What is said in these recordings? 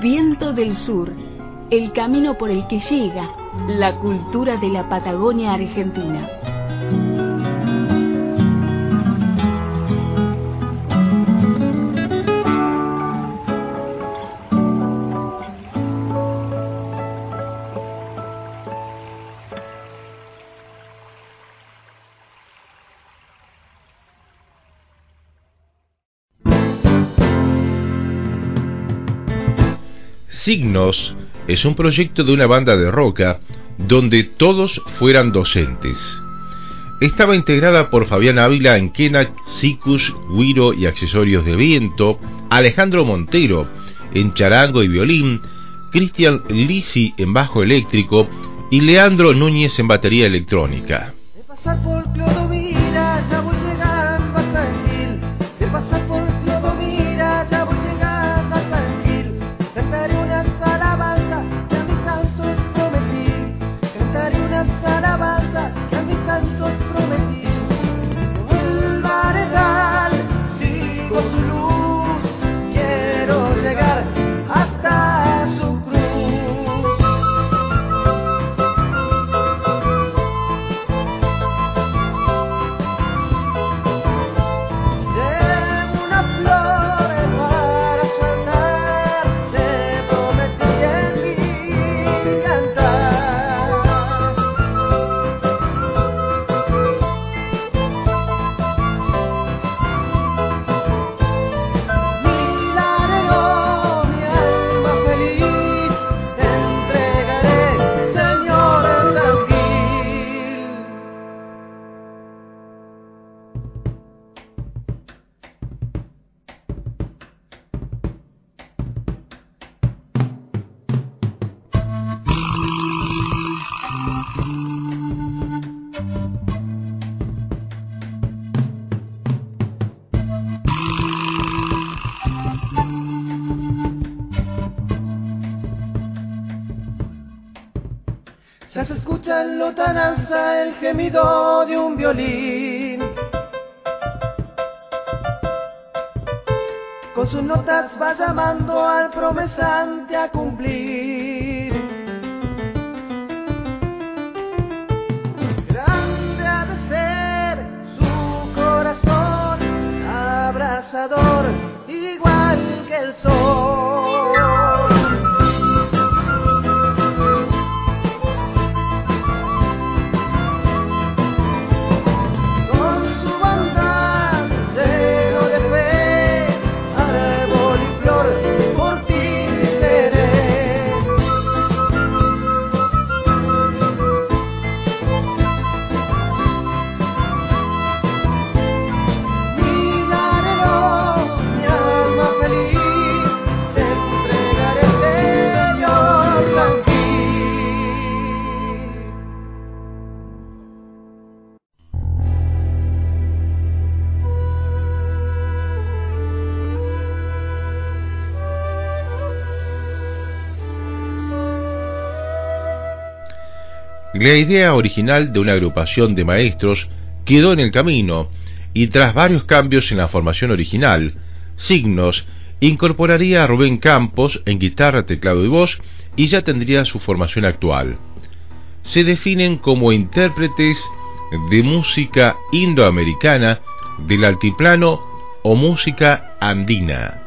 Viento del Sur, el camino por el que llega la cultura de la Patagonia Argentina. Signos es un proyecto de una banda de roca donde todos fueran docentes. Estaba integrada por Fabián Ávila en quena, sikus, güiro y accesorios de viento, Alejandro Montero en charango y violín, Cristian Lisi en bajo eléctrico y Leandro Núñez en batería electrónica. Ya se escucha en lontananza el gemido de un violín, con sus notas va llamando al promesante a cumplir. Grande ha de ser su corazón, abrazador igual que el sol. La idea original de una agrupación de maestros quedó en el camino y tras varios cambios en la formación original, Signos incorporaría a Rubén Campos en guitarra, teclado y voz y ya tendría su formación actual. Se definen como intérpretes de música indoamericana, del altiplano o música andina.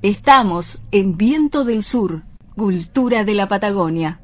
Estamos en Viento del Sur, Cultura de la Patagonia.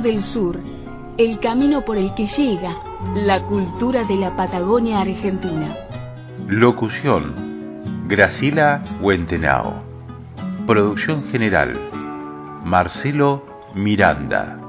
Camino del Sur, el camino por el que llega la cultura de la Patagonia Argentina. Locución: Graciela Huentenao. Producción general: Marcelo Miranda.